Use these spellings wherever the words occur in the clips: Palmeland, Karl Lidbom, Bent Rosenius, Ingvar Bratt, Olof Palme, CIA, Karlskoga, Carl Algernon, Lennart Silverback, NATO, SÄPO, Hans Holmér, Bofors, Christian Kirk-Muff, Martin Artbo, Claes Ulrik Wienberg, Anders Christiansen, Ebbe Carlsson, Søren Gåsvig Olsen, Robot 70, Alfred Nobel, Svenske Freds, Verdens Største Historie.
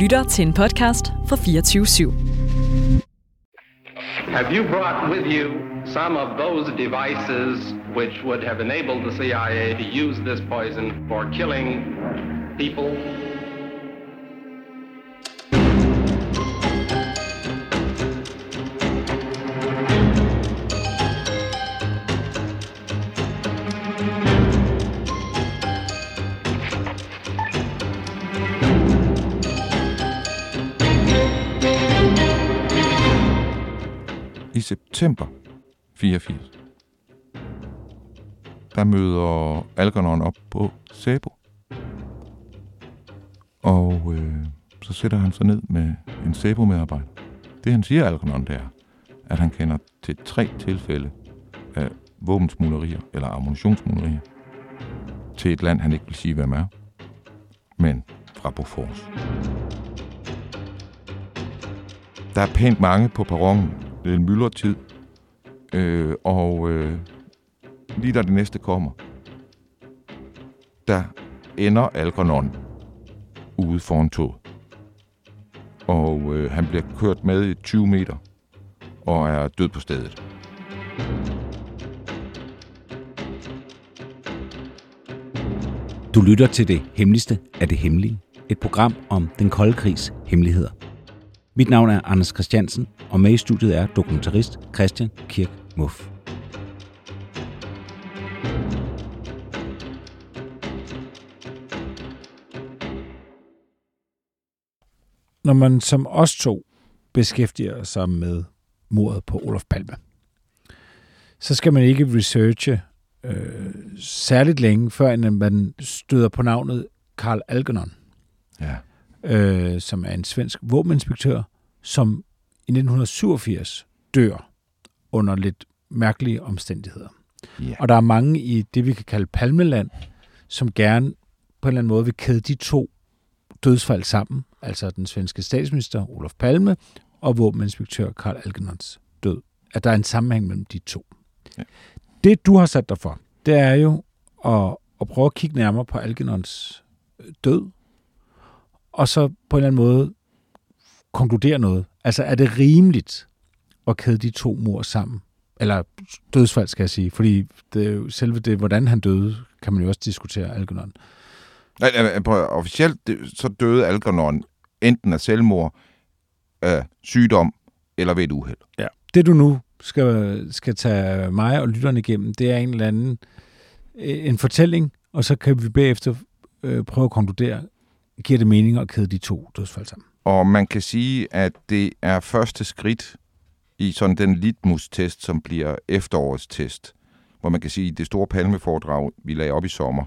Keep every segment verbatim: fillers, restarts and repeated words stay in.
lytter til en podcast fra fireogtyve syv. Have you brought with you some of those devices which would have enabled the C I A to use this poison for killing people? I september fireogfirs, der møder Algernon op på SÄPO. Og øh, så sætter han sig ned med en SÄPO-medarbejder. Det han siger, Algernon, det er, at han kender til tre tilfælde af våbensmuglerier eller ammunitionsmuglerier til et land, han ikke vil sige, hvem er, men fra Bofors. Der er pænt mange på perronen. Det er en myldretid, øh, og øh, lige da det næste kommer, der ender Algernon ude foran toget. Og øh, han bliver kørt med i tyve meter og er død på stedet. Du lytter til Det Hemmeligste af det Hemmelige, et program om den kolde krigs hemmeligheder. Mit navn er Anders Christiansen, og med i studiet er dokumentarist Christian Kirk-Muff. Når man som os to beskæftiger sig med mordet på Olof Palme, så skal man ikke researche øh, særligt længe, før man støder på navnet Carl Algernon. Ja. Øh, som er en svensk våbeninspektør, som i nitten syvogfirs dør under lidt mærkelige omstændigheder. Yeah. Og der er mange i det, vi kan kalde Palmeland, som gerne på en eller anden måde vil kæde de to dødsfald sammen, altså den svenske statsminister Olof Palme og våbeninspektør Carl Algernons død. At der er en sammenhæng mellem de to. Yeah. Det, du har sat dig for, det er jo at, at prøve at kigge nærmere på Algernons død, og så på en eller anden måde konkludere noget. Altså, er det rimeligt at kæde de to mord sammen? Eller dødsfald, skal jeg sige. Fordi det, selve det, hvordan han døde, kan man jo også diskutere Algernon. Officielt så døde Algernon enten af selvmord, af sygdom eller ved et uheld. Ja. Det, du nu skal, skal tage mig og lytterne igennem, det er en eller anden en fortælling, og så kan vi bagefter øh, prøve at konkludere, giver det mening at kæde de to dødsfald sammen. Og man kan sige, at det er første skridt i sådan den litmus-test, som bliver efterårets test, hvor man kan sige, at det store palmeforedrag, vi lagde op i sommer,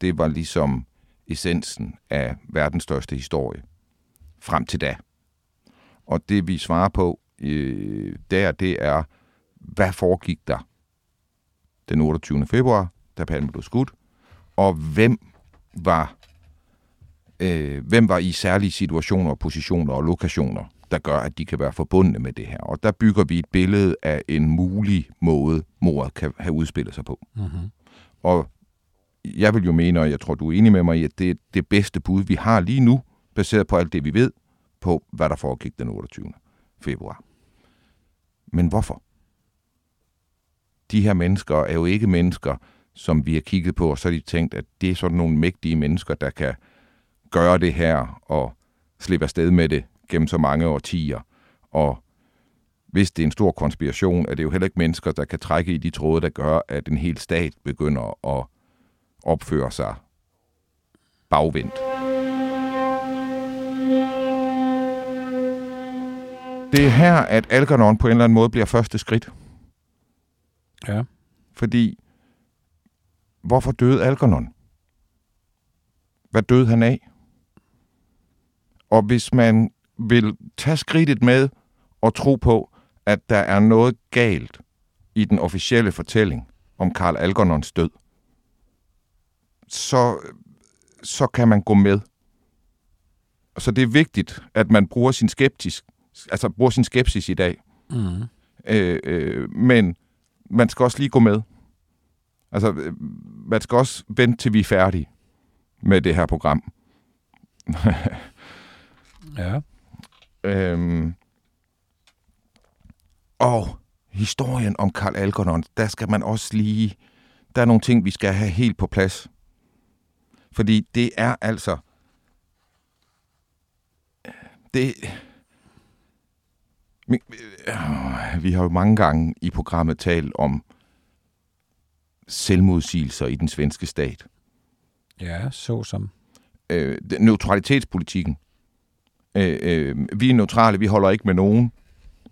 det var ligesom essensen af verdens største historie frem til da. Og det, vi svarer på øh, der, det er, hvad foregik der den otteogtyvende februar, da Palme blev skudt, og hvem var hvem var i særlige situationer, positioner og lokationer, der gør, at de kan være forbundne med det her. Og der bygger vi et billede af en mulig måde, mordet kan have udspillet sig på. Mm-hmm. Og jeg vil jo mene, og jeg tror, du er enig med mig i, at det er det bedste bud, vi har lige nu, baseret på alt det, vi ved, på hvad der foregik den otteogtyvende februar. Men hvorfor? De her mennesker er jo ikke mennesker, som vi har kigget på, og så har de tænkt, at det er sådan nogle mægtige mennesker, der kan gøre det her og slippe afsted med det gennem så mange årtier. Og hvis det er en stor konspiration, er det jo heller ikke mennesker, der kan trække i de tråde, der gør, at en hel stat begynder at opføre sig bagvendt. Det er her, at Algernon på en eller anden måde bliver første skridt. Ja. Fordi, hvorfor døde Algernon? Hvad døde han af? Og hvis man vil tage skridtet med og tro på, at der er noget galt i den officielle fortælling om Carl Algernons død, så, så kan man gå med. Så det er vigtigt, at man bruger sin skepsis, altså bruger sin skepsis i dag. Mm. Øh, øh, men man skal også lige gå med. Altså, man skal også vente til vi er færdige med det her program. Ja. Øhm, og historien om Carl Algernon, der skal man også lige... Der er nogle ting, vi skal have helt på plads. Fordi det er altså... Det... Vi har jo mange gange i programmet talt om selvmodsigelser i den svenske stat. Ja, såsom. Øh, neutralitetspolitikken. Øh, øh, vi er neutrale, vi holder ikke med nogen.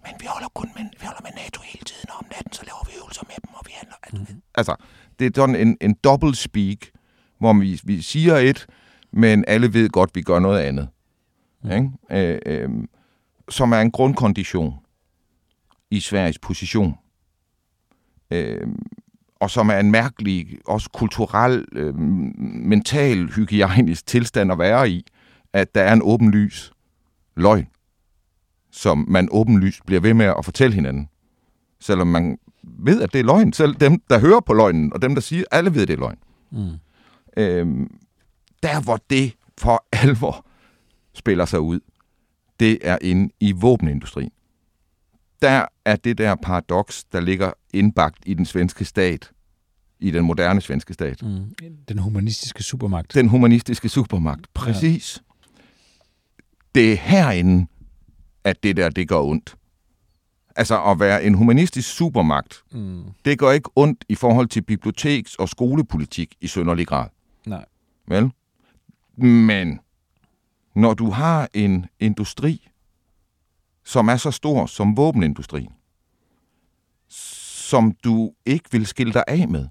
Men vi holder kun med, vi holder med NATO hele tiden, og om natten, så laver vi øvelser med dem, og vi handler alt. Mm. Altså, det er sådan en, en doublespeak, hvor vi, vi siger et, men alle ved godt, vi gør noget andet. Mm. Ikke? Øh, øh, som er en grundkondition i Sveriges position. Øh, og som er en mærkelig, også kulturel, øh, mental, hygiejnisk tilstand at være i, at der er en åbenlys løgn, som man åbenlyst bliver ved med at fortælle hinanden. Selvom man ved, at det er løgn. Selv dem, der hører på løgnen, og dem, der siger, alle ved, det er løgn. Mm. Øhm, der, hvor det for alvor spiller sig ud, det er inde i våbenindustrien. Der er det der paradoks, der ligger indbagt i den svenske stat, i den moderne svenske stat. Mm. Den humanistiske supermagt. Den humanistiske supermagt, præcis. Ja. Det er herinde, at det der, det gør ondt. Altså at være en humanistisk supermagt, mm. det gør ikke ondt i forhold til biblioteks- og skolepolitik i synderlig grad. Nej. Vel? Men når du har en industri, som er så stor som våbenindustrien, som du ikke vil skille dig af med,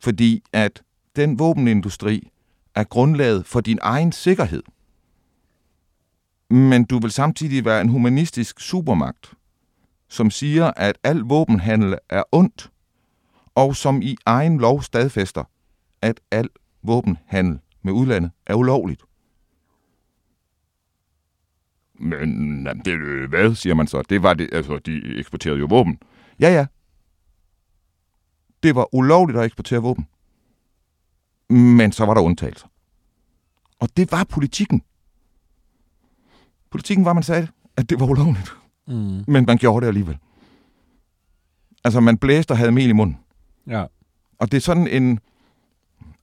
fordi at den våbenindustri er grundlaget for din egen sikkerhed, men du vil samtidig være en humanistisk supermagt, som siger, at al våbenhandel er ondt, og som i egen lov stadfæster, at al våbenhandel med udlandet er ulovligt. Men det, hvad siger man så? Det var det, altså, de eksporterede jo våben. Ja, ja. Det var ulovligt at eksportere våben. Men så var der undtagelser. Og det var politikken. Politikken var, man sagde, at det var ulovligt. Mm. Men man gjorde det alligevel. Altså, man blæste og havde mel i munden. Ja. Og det er sådan en...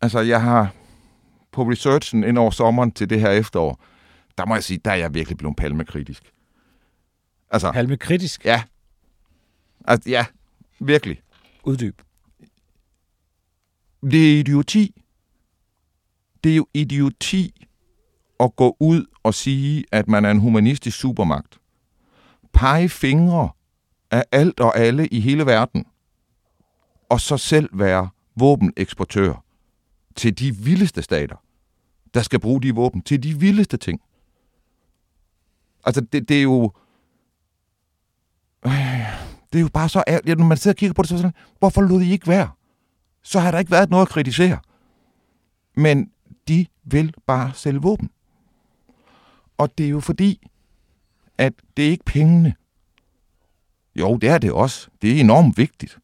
Altså, jeg har på researchen ind over sommeren til det her efterår, der må jeg sige, der er jeg virkelig blevet palmekritisk. Altså, palmekritisk? Ja. Altså, ja, virkelig. Uddyb. Det er idioti. Det er jo idioti at gå ud og sige, at man er en humanistisk supermagt. Pege fingre af alt og alle i hele verden. Og så selv være våbeneksportør til de vildeste stater, der skal bruge de våben til de vildeste ting. Altså, det, det er jo... Øh, det er jo bare så ærligt. Når man sidder og kigger på det, så sådan, hvorfor lod I ikke være? Så har der ikke været noget at kritisere. Men de vil bare sælge våben. Og det er jo fordi, at det er ikke pengene. Jo, det er det også. Det er enormt vigtigt.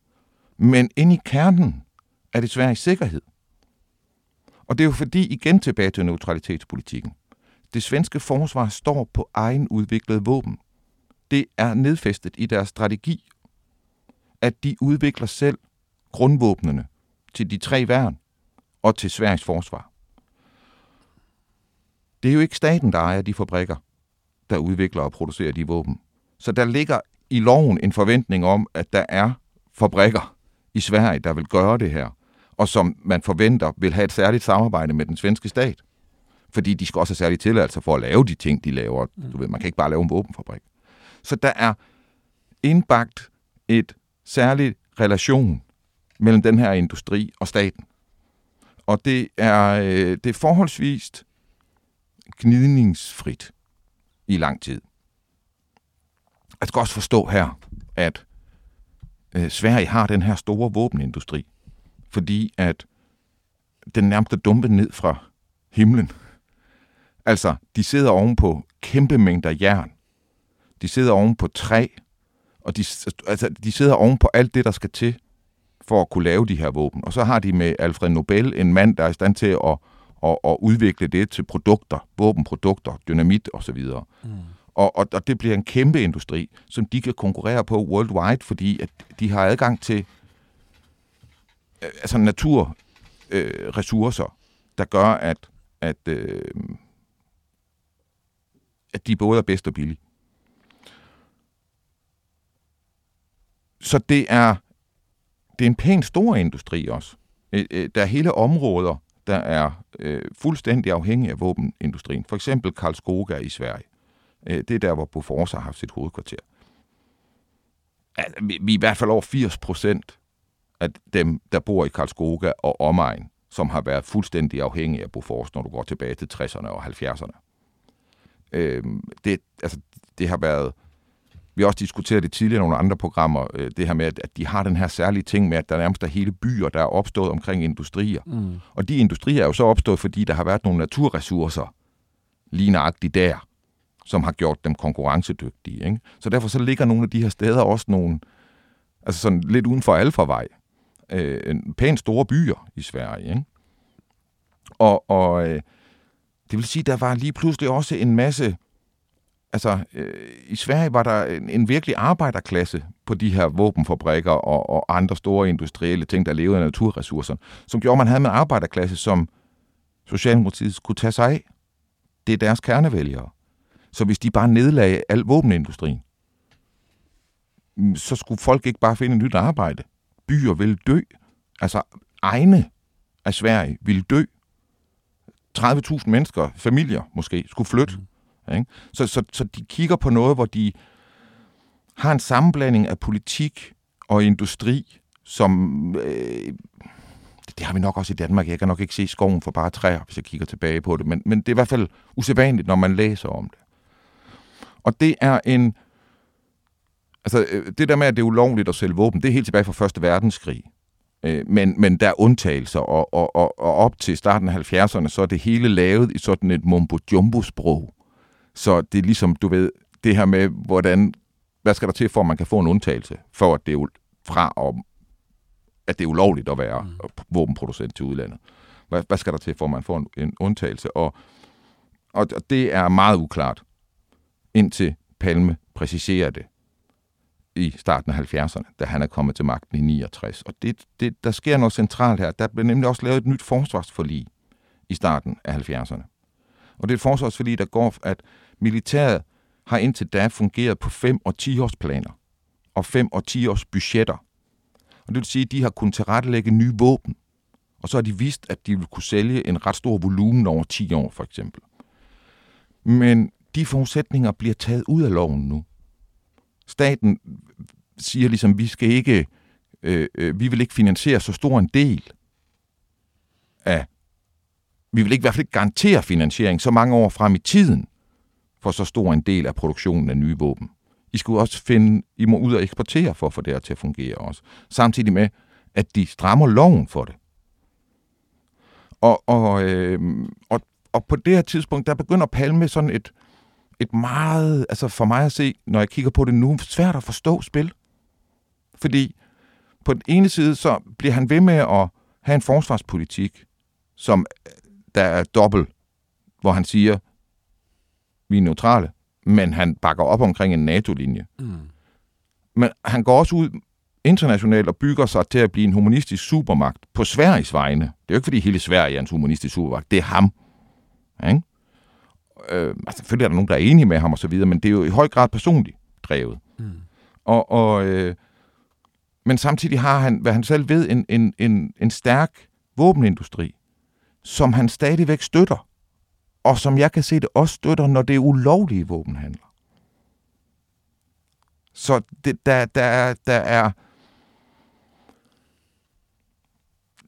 Men inde i kernen er det Sveriges sikkerhed. Og det er jo fordi, igen tilbage til neutralitetspolitikken. Det svenske forsvar står på egen udviklet våben. Det er nedfæstet i deres strategi, at de udvikler selv grundvåbnene til de tre værn og til Sveriges forsvar. Det er jo ikke staten, der ejer de fabrikker, der udvikler og producerer de våben. Så der ligger i loven en forventning om, at der er fabrikker i Sverige, der vil gøre det her, og som man forventer vil have et særligt samarbejde med den svenske stat. Fordi de skal også have særlige tilladelser for at lave de ting, de laver. Du ved, man kan ikke bare lave en våbenfabrik. Så der er indbagt et særligt relation mellem den her industri og staten. Og det er, det er forholdsvist gnidningsfrit i lang tid. Jeg skal også forstå her, at Sverige har den her store våbenindustri, fordi at den nærmest er dumpet ned fra himlen. Altså, de sidder ovenpå kæmpe mængder jern. De sidder ovenpå træ, og de, altså, de sidder ovenpå alt det, der skal til for at kunne lave de her våben. Og så har de med Alfred Nobel en mand, der er i stand til at, og, og udvikle det til produkter, våbenprodukter, dynamit osv. Mm. Og, og, og det bliver en kæmpe industri, som de kan konkurrere på worldwide, fordi at de har adgang til øh, altså naturressourcer, øh, der gør, at, at, øh, at de både er bedst og billige. Så det er, det er en pænt stor industri også. Der er hele områder, der er øh, fuldstændig afhængige af våbenindustrien. For eksempel Karlskoga i Sverige. Det er der, hvor Bofors har haft sit hovedkvarter. Altså, vi, vi er i hvert fald over firs procent af dem, der bor i Karlskoga og omegn, som har været fuldstændig afhængige af Bofors, når du går tilbage til tresserne og halvfjerdserne. Øh, det, altså, det har været... Vi har også diskuteret det tidligere i nogle andre programmer, det her med, at de har den her særlige ting med, at der nærmest er hele byer, der er opstået omkring industrier. Mm. Og de industrier er jo så opstået, fordi der har været nogle naturressourcer lige nøjagtigt der, som har gjort dem konkurrencedygtige. Ikke? Så derfor så ligger nogle af de her steder også nogle, altså sådan lidt uden for alfarvej, øh, pænt store byer i Sverige. Ikke? Og, og øh, det vil sige, der var lige pludselig også en masse... Altså, øh, i Sverige var der en, en virkelig arbejderklasse på de her våbenfabrikker og, og andre store industrielle ting, der levede af naturressourcer, som gjorde, man havde en arbejderklasse, som Socialdemokratiet kunne tage sig af. Det er deres kernevælgere. Så hvis de bare nedlagde al våbenindustrien, så skulle folk ikke bare finde et nyt arbejde. Byer ville dø. Altså, egne af Sverige ville dø. tredive tusind mennesker, familier måske, skulle flytte. Så, så, så de kigger på noget, hvor de har en sammenblanding af politik og industri, som, øh, det har vi nok også i Danmark, jeg kan nok ikke se skoven for bare træer, hvis jeg kigger tilbage på det, men, men det er i hvert fald usædvanligt, når man læser om det. Og det er en, altså det der med, at det er ulovligt at sælge våben, det er helt tilbage fra første verdenskrig. Men, men der er undtagelser, og, og, og, og op til starten af halvfjerdserne, så er det hele lavet i sådan et mumbo-jumbo-sprog. Så det er ligesom, du ved, det her med, hvordan, hvad skal der til, for at man kan få en undtagelse, for at det er fra, om, at det er ulovligt at være våbenproducent til udlandet. Hvad, hvad skal der til, for at man får en, en undtagelse? Og, og det er meget uklart, indtil Palme præciserer det i starten af halvfjerdserne, da han er kommet til magten i niogtres. Og det, det, der sker noget centralt her. Der blev nemlig også lavet et nyt forsvarsforlig i starten af halvfjerdserne. Og det er et forsvarsforlig, der går, at militæret har indtil da fungeret på fem- og tiårsplaner og fem- og tiårs budgetter. Og det vil sige, at de har kunnet tilrettelægge nye våben. Og så har de vidst, at de ville kunne sælge en ret stor volumen over ti år, for eksempel. Men de forudsætninger bliver taget ud af loven nu. Staten siger ligesom, vi skal ikke, øh, øh, vi vil ikke finansiere så stor en del af, vi vil ikke, i hvert fald ikke garantere finansiering så mange år frem i tiden, for så stor en del af produktionen af nye våben. I skal også finde, I må ud og eksportere for at få det her til at fungere også. Samtidig med, at de strammer loven for det. Og, og, øh, og, og på det her tidspunkt, der begynder Palme sådan et, et meget, altså for mig at se, når jeg kigger på det nu, svært at forstå spil. Fordi på den ene side, så bliver han ved med at have en forsvarspolitik, som der er dobbelt, hvor han siger, vi er neutrale, men han bakker op omkring en NATO-linje. Mm. Men han går også ud internationalt og bygger sig til at blive en humanistisk supermagt på Sveriges vegne. Det er jo ikke, fordi hele Sverige er en humanistisk supermagt. Det er ham. Ja, ikke? Øh, altså, selvfølgelig er der nogen, der er enige med ham og så videre, men det er jo i høj grad personligt drevet. Mm. Og, og, øh, men samtidig har han, hvad han selv ved, en, en, en, en stærk våbenindustri, som han stadigvæk støtter, og som jeg kan se det også støtter, når det er ulovlige våbenhandler. Så det, der, der, der er...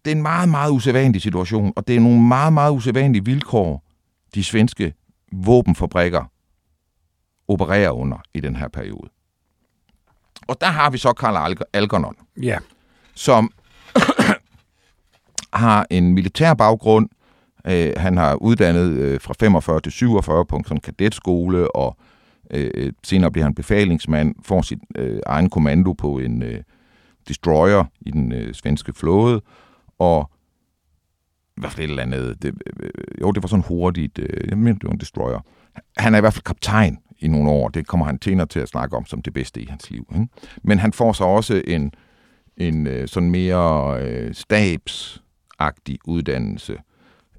Det er en meget, meget usædvanlig situation, og det er nogle meget, meget usædvanlige vilkår, de svenske våbenfabrikker opererer under i den her periode. Og der har vi så Carl Algernon, ja. som... har en militær baggrund. Øh, han har uddannet øh, fra femogfyrre til syvogfyrre på en kadetskole, og øh, senere bliver han befalingsmand, får sin øh, egen kommando på en øh, destroyer i den øh, svenske flåde, og hvert fald et eller andet. Det, jo, det var sådan hurtigt. Jeg mener, det var en destroyer. Han er i hvert fald kaptajn i nogle år. Det kommer han senere til at snakke om som det bedste i hans liv. Ikke? Men han får så også en, en sådan mere øh, stabsagtig uddannelse,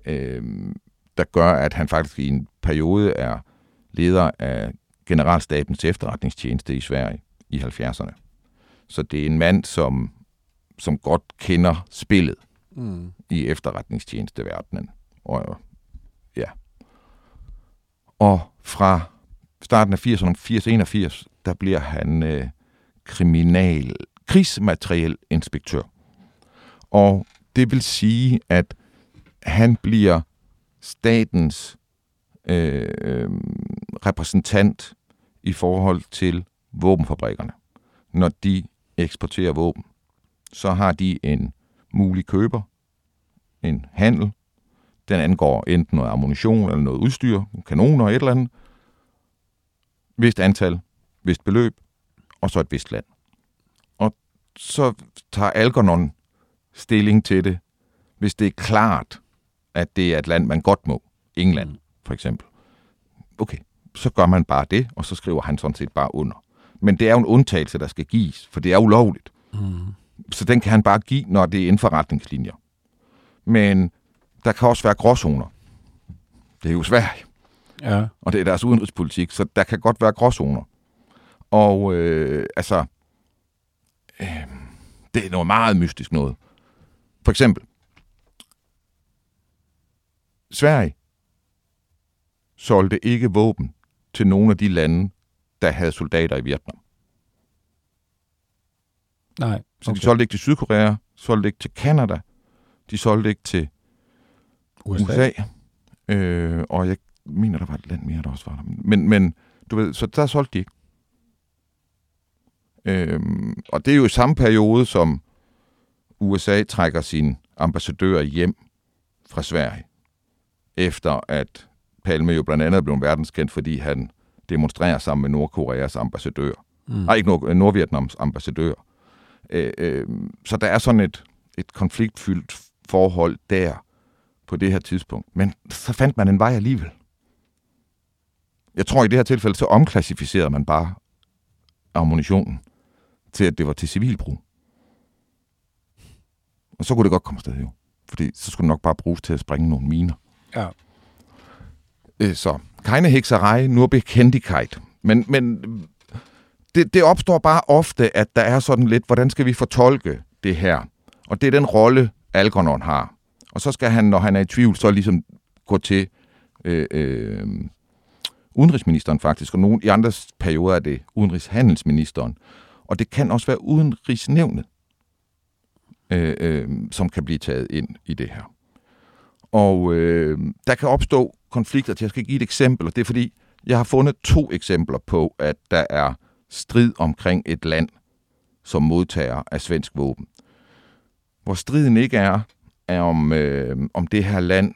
øh, der gør, at han faktisk i en periode er leder af generalstabens efterretningstjeneste i Sverige i halvfjerdserne. Så det er en mand, som, som godt kender spillet mm. i efterretningstjenesteverdenen. Og, ja. og fra starten af firserne, enogfirs, der bliver han øh, kriminal, krigsmateriel inspektør. Og det vil sige, at han bliver statens øh, øh, repræsentant i forhold til våbenfabrikkerne. Når de eksporterer våben, så har de en mulig køber, en handel. Den angår enten noget ammunition eller noget udstyr, kanoner og et eller andet. Vist antal, vist beløb, og så et vist land. Og så tager Algernon stilling til det, hvis det er klart, at det er et land, man godt må. England, for eksempel. Okay, så gør man bare det, og så skriver han sådan set bare under. Men det er jo en undtagelse, der skal gives, for det er ulovligt. Mm. Så den kan han bare give, når det er inden for retningslinjer. Men der kan også være gråzoner. Det er jo Sverige. Ja. Og det er deres udenrigspolitik, så der kan godt være gråzoner. Og øh, altså, øh, det er noget meget mystisk noget. For eksempel, Sverige solgte ikke våben til nogle af de lande, der havde soldater i Vietnam. Nej. Okay. Så de solgte ikke til Sydkorea, de solgte ikke til Kanada, de solgte ikke til U S A. U S A. Øh, og jeg mener, der var et land mere, der også var der. Men, men du ved, så der solgte de ikke. Øh, og det er jo i samme periode, som U S A trækker sine ambassadører hjem fra Sverige, efter at Palme jo blandt andet blev verdenskendt, fordi han demonstrerer sammen med Nordkoreas ambassadør. Mm. Nej, ikke Nord- Nordvietnams ambassadør. Øh, øh, så der er sådan et, et konfliktfyldt forhold der på det her tidspunkt. Men så fandt man en vej alligevel. Jeg tror i det her tilfælde, så omklassificerede man bare ammunitionen til, at det var til civilbrug. Og så kunne det godt komme afsted jo. Fordi så skulle det nok bare bruges til at sprænge nogle miner. Ja. Øh, så... Keine Hekserei, nur Bekendigkeit. Men, men det, det opstår bare ofte, at der er sådan lidt, hvordan skal vi fortolke det her? Og det er den rolle, Algernon har. Og så skal han, når han er i tvivl, så ligesom gå til øh, øh, udenrigsministeren faktisk. Og nogen, i andre perioder er det udenrigshandelsministeren. Og det kan også være udenrigsnævnet, øh, øh, som kan blive taget ind i det her. Og øh, der kan opstå konflikter. Jeg skal give et eksempel, og det er fordi, jeg har fundet to eksempler på, at der er strid omkring et land, som modtager af svensk våben. Hvor striden ikke er, er om, øh, om det her land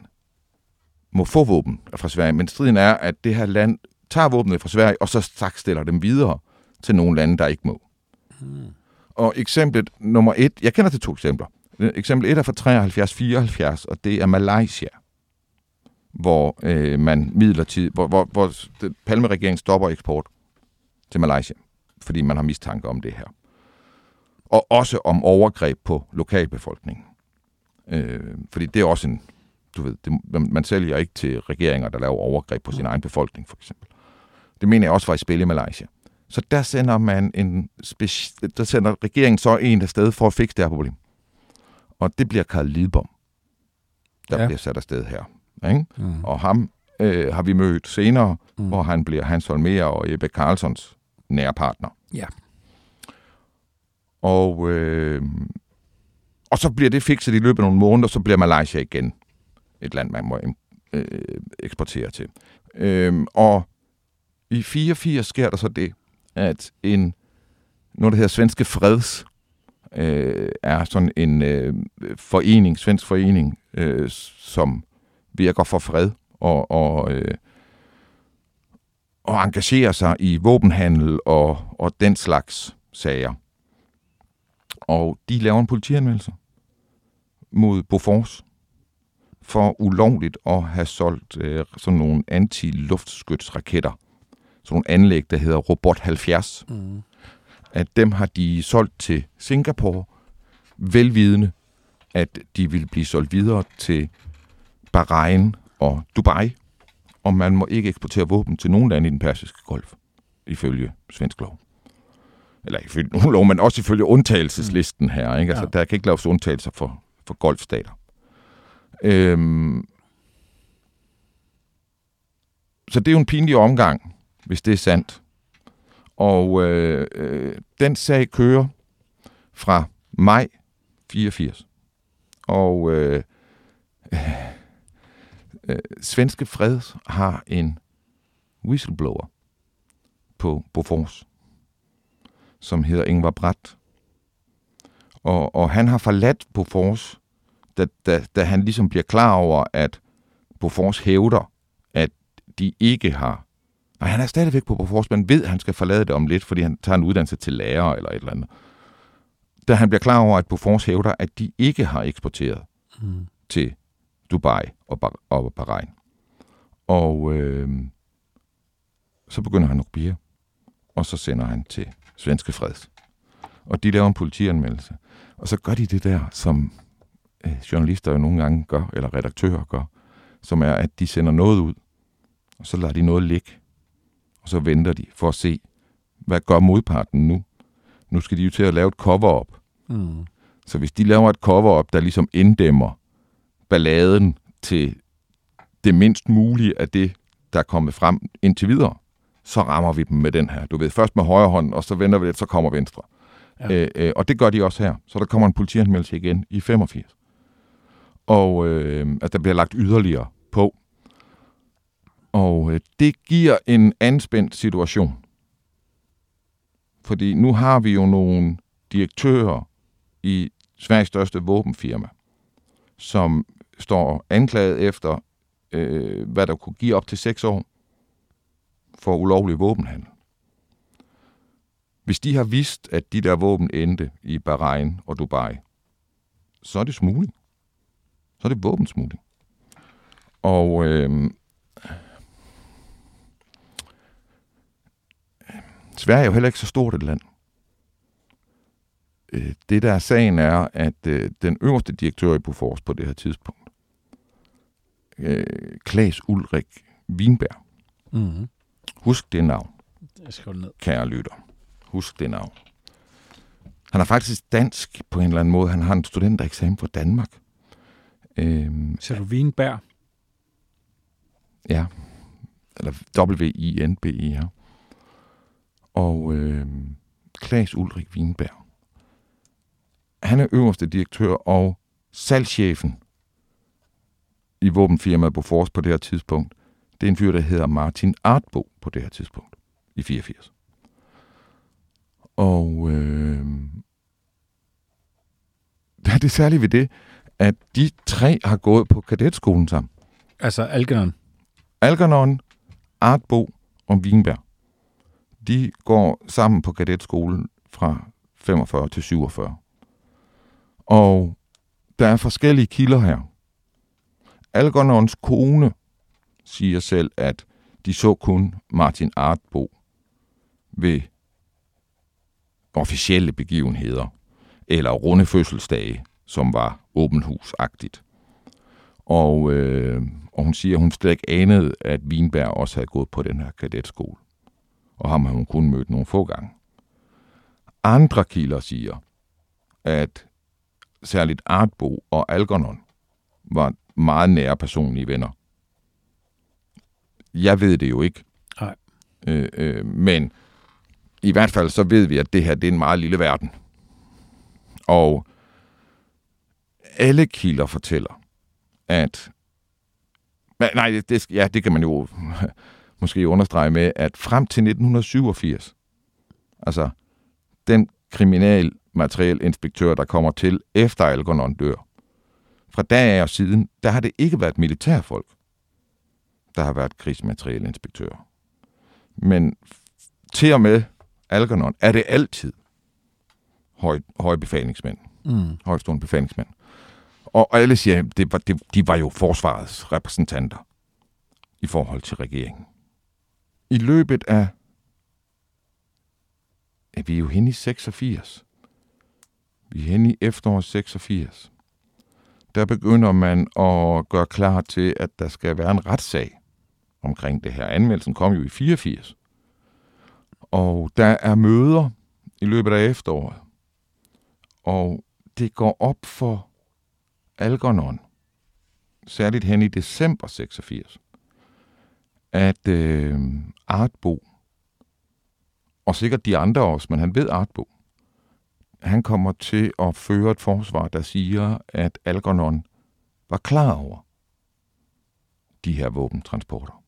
må få våben fra Sverige, men striden er, at det her land tager våbnet fra Sverige, og så straks stiller dem videre til nogle lande, der ikke må. Hmm. Og eksemplet nummer et, jeg kender til to eksempler. Eksempel et er fra treoghalvfjerds til fireoghalvfjerds, og det er Malaysia, hvor øh, man midlertidigt, hvor, hvor, hvor Palme-regeringen stopper eksport til Malaysia, fordi man har mistanke om det her. Og også om overgreb på lokalbefolkningen. Øh, fordi det er også en, du ved, det, man sælger ikke til regeringer, der laver overgreb på sin egen befolkning, for eksempel. Det mener jeg også var i spil i Malaysia. Så der sender man en, speci- der sender regeringen så en afsted for at fikse det her problem. Og det bliver Karl Lidbom, der ja. bliver sat afsted her. Ikke? Mm. Og ham øh, har vi mødt senere, mm. hvor han bliver Hans Holmér og Ebbe Carlssons nære partner. Ja. Og, øh, og så bliver det fikset i løbet af nogle måneder, så bliver Malaysia igen et land, man må øh, eksportere til. Øh, og i fireogfirs sker der så det, at en, noget der hedder Svenske Freds, øh, er sådan en øh, forening, svensk forening, øh, som virker for fred og, og, øh, og engagerer sig i våbenhandel og, og den slags sager. Og de laver en politianmeldelse mod Bofors, for ulovligt at have solgt øh, sådan nogle anti-luftskytsraketter. Sådan nogle anlæg, der hedder Robot halvfjerds. Mm. At dem har de solgt til Singapore, velvidende, at de vil blive solgt videre til Bahrain og Dubai, og man må ikke eksportere våben til nogen lande i den persiske golf, ifølge svensk lov. Eller ifølge nogen lov, men også ifølge undtagelseslisten her. Ikke? Altså, ja. Der kan ikke laves undtagelser for, for golfstater. Øhm. Så det er jo en pinlig omgang, hvis det er sandt. Og øh, øh, den sag kører fra maj fireogfirs. Og øh, øh, øh, Svenske Freds har en whistleblower på Bofors, som hedder Ingvar Bratt. Og, og han har forladt Bofors, da, da, da han ligesom bliver klar over, at Bofors hævder, at de ikke har. Og han er stadigvæk på Bofors, man ved, at han skal forlade det om lidt, fordi han tager en uddannelse til lærer eller et eller andet. Da han bliver klar over, at Bofors hævder, at de ikke har eksporteret mm. til Dubai og, Bar- og Bahrain. Og øh, så begynder han at blive, og så sender han til Svenske Freds. Og de laver en politianmeldelse. Og så gør de det der, som øh, journalister jo nogle gange gør, eller redaktører gør, som er, at de sender noget ud, og så lader de noget ligge. Og så venter de for at se, hvad gør modparten nu? Nu skal de jo til at lave et cover-up. Mm. Så hvis de laver et cover-up, der ligesom inddæmmer balladen til det mindst mulige af det, der er kommet frem indtil videre, så rammer vi dem med den her. Du ved, først med højre hånd, og så vender vi lidt, så kommer venstre. Ja. Øh, øh, og det gør de også her. Så der kommer en politianmeldelse igen i femogfirs. Og øh, altså, der bliver lagt yderligere på. Og øh, det giver en anspændt situation. Fordi nu har vi jo nogle direktører i Sveriges største våbenfirma, som står anklaget efter, øh, hvad der kunne give op til seks år for ulovlig våbenhandel. Hvis de har vidst, at de der våben endte i Bahrain og Dubai, så er det smugling. Så er det våbensmugling. Og Øh, Sverige er jo heller ikke så stort et land. Det der sagen er, at den øverste direktør i Bofors på det her tidspunkt, Claes Ulrik Wienberg. Mm-hmm. Husk det navn. Jeg skriver ned. Kære lytter. Husk det navn. Han er faktisk dansk på en eller anden måde. Han har en studentereksamen fra Danmark. Øhm, Så du Wienberg? Ja. Eller W I N B E R. Og øh, Claes Ulrik Wienberg, han er øverste direktør og salgschefen i våbenfirmaet Bofors på det her tidspunkt. Det er en fyr, der hedder Martin Artbo på det her tidspunkt i fireogfirs. Og øh, hvad er det særligt ved det, at de tre har gået på kadetskolen sammen? Altså Algernon? Algernon, Artbo og Wienberg. De går sammen på kadetskolen fra femogfyrre til syvogfyrre. Og der er forskellige kilder her. Algernons kone siger selv, at de så kun Martin Artbo ved officielle begivenheder eller runde fødselsdage, som var åbenhusagtigt. Og, øh, og hun siger, at hun slet ikke anede, at Wienberg også havde gået på den her kadetskole. Og ham har hun kun mødt nogle få gange. Andre kilder siger, at særligt Artbo og Algernon var meget nære personlige venner. Jeg ved det jo ikke. Nej. Øh, øh, men i hvert fald så ved vi, at det her det er en meget lille verden. Og alle kilder fortæller, at nej, det, ja, det kan man jo måske understrege med, at frem til nitten syvogfirs, altså den kriminalmaterielinspektør, der kommer til efter Algernon dør, fra dag af og siden, der har det ikke været militærfolk, der har været krigsmaterielinspektører. Men til og med Algernon er det altid høj, høje befalingsmænd, mm. højstående befalingsmænd. Og, og alle siger, at det var, det, de var jo forsvarets repræsentanter i forhold til regeringen. I løbet af, ja, vi er jo henne i seksogfirs. Vi er henne i efteråret seksogfirs. Der begynder man at gøre klar til, at der skal være en retssag omkring det her. Anmeldelsen kom jo i fireogfirs. Og der er møder i løbet af efteråret. Og det går op for Algernon, særligt hen i december seksogfirs, at øh, Artbo, og sikkert de andre også, men han ved Artbo, han kommer til at føre et forsvar, der siger, at Algernon var klar over de her våbentransporter.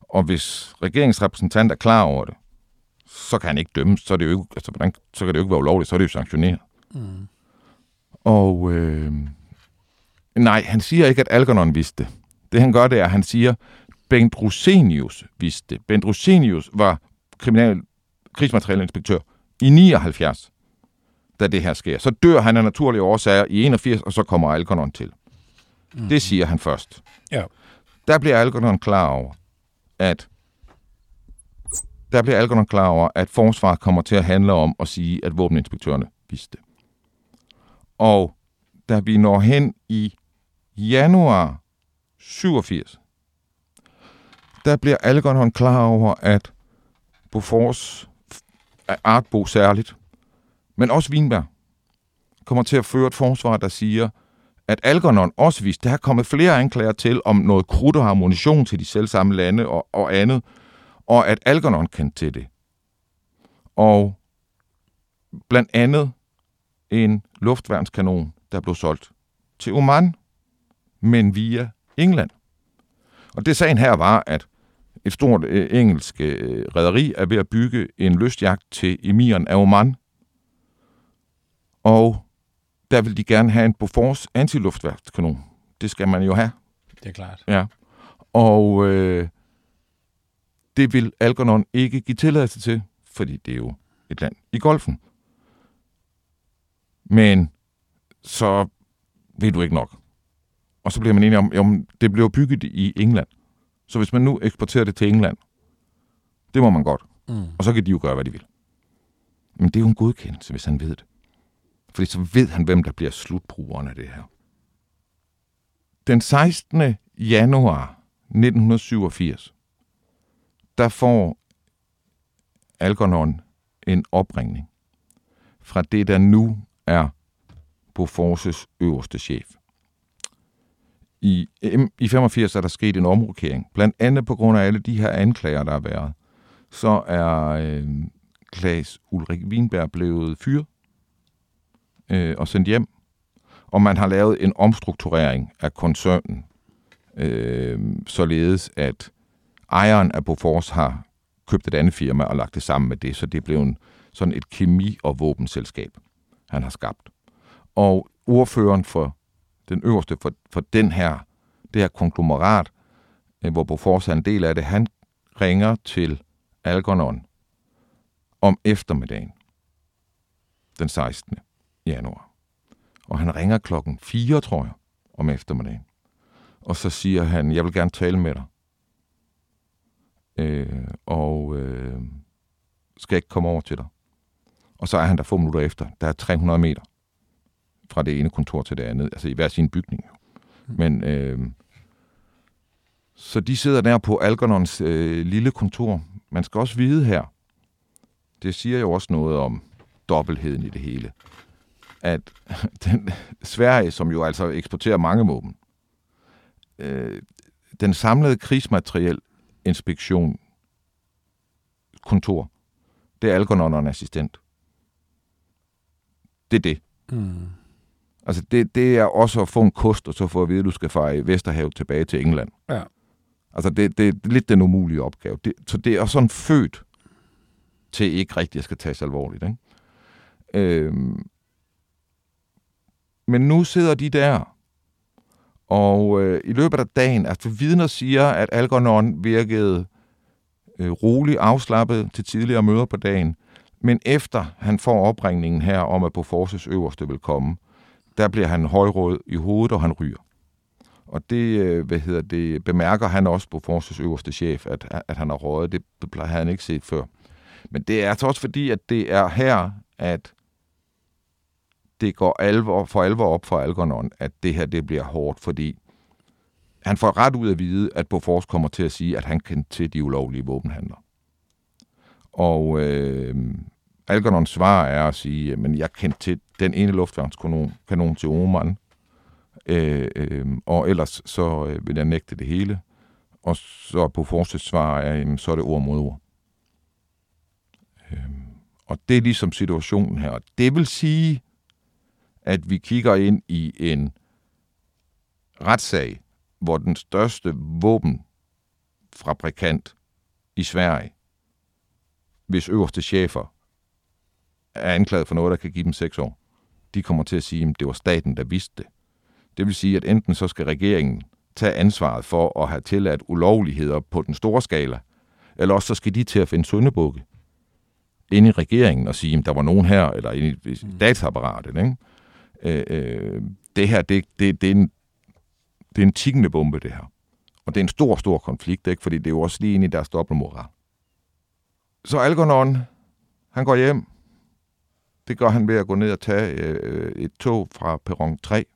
Og hvis regeringsrepræsentant er klar over det, så kan han ikke dømmes, så, er det jo ikke, altså, hvordan, så kan det jo ikke være ulovligt, så er det jo sanktioneret. Mm. Og øh, nej, han siger ikke, at Algernon vidste det. Det han gør, det er, at han siger, Bent Rosenius vidste det. Bent Rosenius var kriminal krigsmaterialinspektør i nioghalvfjerds, da det her sker. Så dør han af naturlige årsager i enogfirs, og så kommer Algernon til. Mm. Det siger han først. Ja. Der bliver Algernon klar over, at der bliver Algernon klar over, at forsvaret kommer til at handle om at sige, at våbeninspektørerne vidste det. Og da vi når hen i januar syvogfirs, der bliver Algernon klar over, at Bofors, Artbo særligt, men også Wienberg, kommer til at føre et forsvar, der siger, at Algernon også vidste, der er kommet flere anklager til om noget krudt og ammunition til de selvsamme lande og, og andet, og at Algernon kendte til det. Og blandt andet en luftværnskanon, der blev solgt til Oman, men via England. Og det sagen her var, at et stort øh, engelsk øh, rederi er ved at bygge en lystjagt til emiren af Oman. Og der vil de gerne have en Bofors antiluftværnskanon. Det skal man jo have. Det er klart. Ja. Og øh, det vil Algernon ikke give tilladelse til, fordi det er jo et land i Golfen. Men så ved du ikke nok. Og så bliver man enig om, at det blev bygget i England. Så hvis man nu eksporterer det til England, det må man godt. Mm. Og så kan de jo gøre, hvad de vil. Men det er jo en godkendelse, hvis han ved det. Fordi så ved han, hvem der bliver slutbrugeren af det her. Den sekstende januar nitten syvogfirs, der får Algernon en opringning fra det, der nu er Bofors' øverste chef. I, i femogfirs er der sket en omrokering, blandt andet på grund af alle de her anklager, der har været. Så er øh, Claes Ulrik Wienberg blevet fyret øh, og sendt hjem, og man har lavet en omstrukturering af koncernen, øh, således at ejeren af Bofors har købt et andet firma og lagt det sammen med det, så det blev en, sådan et kemi- og våbenselskab, han har skabt. Og ordføreren for den øverste for, for den her, det her konglomerat, hvor Bofors er en del af det, han ringer til Algernon om eftermiddagen den sekstende januar. Og han ringer klokken fire, tror jeg, om eftermiddagen. Og så siger han, jeg vil gerne tale med dig. Øh, og øh, skal ikke komme over til dig. Og så er han der få minutter efter. Der er tre hundrede meter. Fra det ene kontor til det andet, altså i hver sin bygning. Men, øh, så de sidder der på Algernons øh, lille kontor. Man skal også vide her, det siger jo også noget om dobbeltheden i det hele, at den, Sverige, som jo altså eksporterer mange våben, øh, den samlede krigsmaterielinspektion kontor, det er Algernon og en assistent. Det er det. Mm. Altså, det, det er også at få en kost, og så få at vide, at du skal fra Vesterhavet tilbage til England. Ja. Altså, det, det er lidt den umulige opgave. Det, så det er sådan født til ikke rigtigt, at skal tages alvorligt. Ikke? Øhm. Men nu sidder de der, og øh, i løbet af dagen, altså vidner siger, at Algernon virkede øh, rolig afslappet til tidligere møder på dagen, men efter han får opringningen her om, at Bofors' øverste vil komme, der bliver han højrød i hovedet, og han ryger. Og det, hvad hedder det, bemærker han også på Forsets øverste chef, at, at han har røget. Det havde han ikke set før. Men det er altså også fordi, at det er her, at det går alvor, for alvor op for Algernon, at det her det bliver hårdt, fordi han får ret ud at vide, at Bofors kommer til at sige, at han kendte til de ulovlige våbenhandler. Og øh, Algernons svar er at sige, men jeg kendte til den ene luftværnskanon til Oman, øh, øh, og ellers så øh, vil jeg nægte det hele. Og så Bofors' svar er, jamen, så er det ord mod ord. Øh, og det er ligesom situationen her. Det vil sige, at vi kigger ind i en retssag, hvor den største våbenfabrikant i Sverige, hvis øverste chefer er anklaget for noget, der kan give dem seks år, de kommer til at sige, at det var staten, der vidste det. Det vil sige, at enten så skal regeringen tage ansvaret for at have tilladt ulovligheder på den store skala, eller også så skal de til at finde syndebukke inde i regeringen og sige, at der var nogen her, eller inde i dataapparatet. Ikke? Øh, øh, det her, det, det, det er en Det er en tikkende bombe, det her. Og det er en stor, stor konflikt, ikke? Fordi det er jo også lige inde i deres dobbeltmoral. Så Algernon, han går hjem. Det gør han ved at gå ned og tage øh, et tog fra perron tre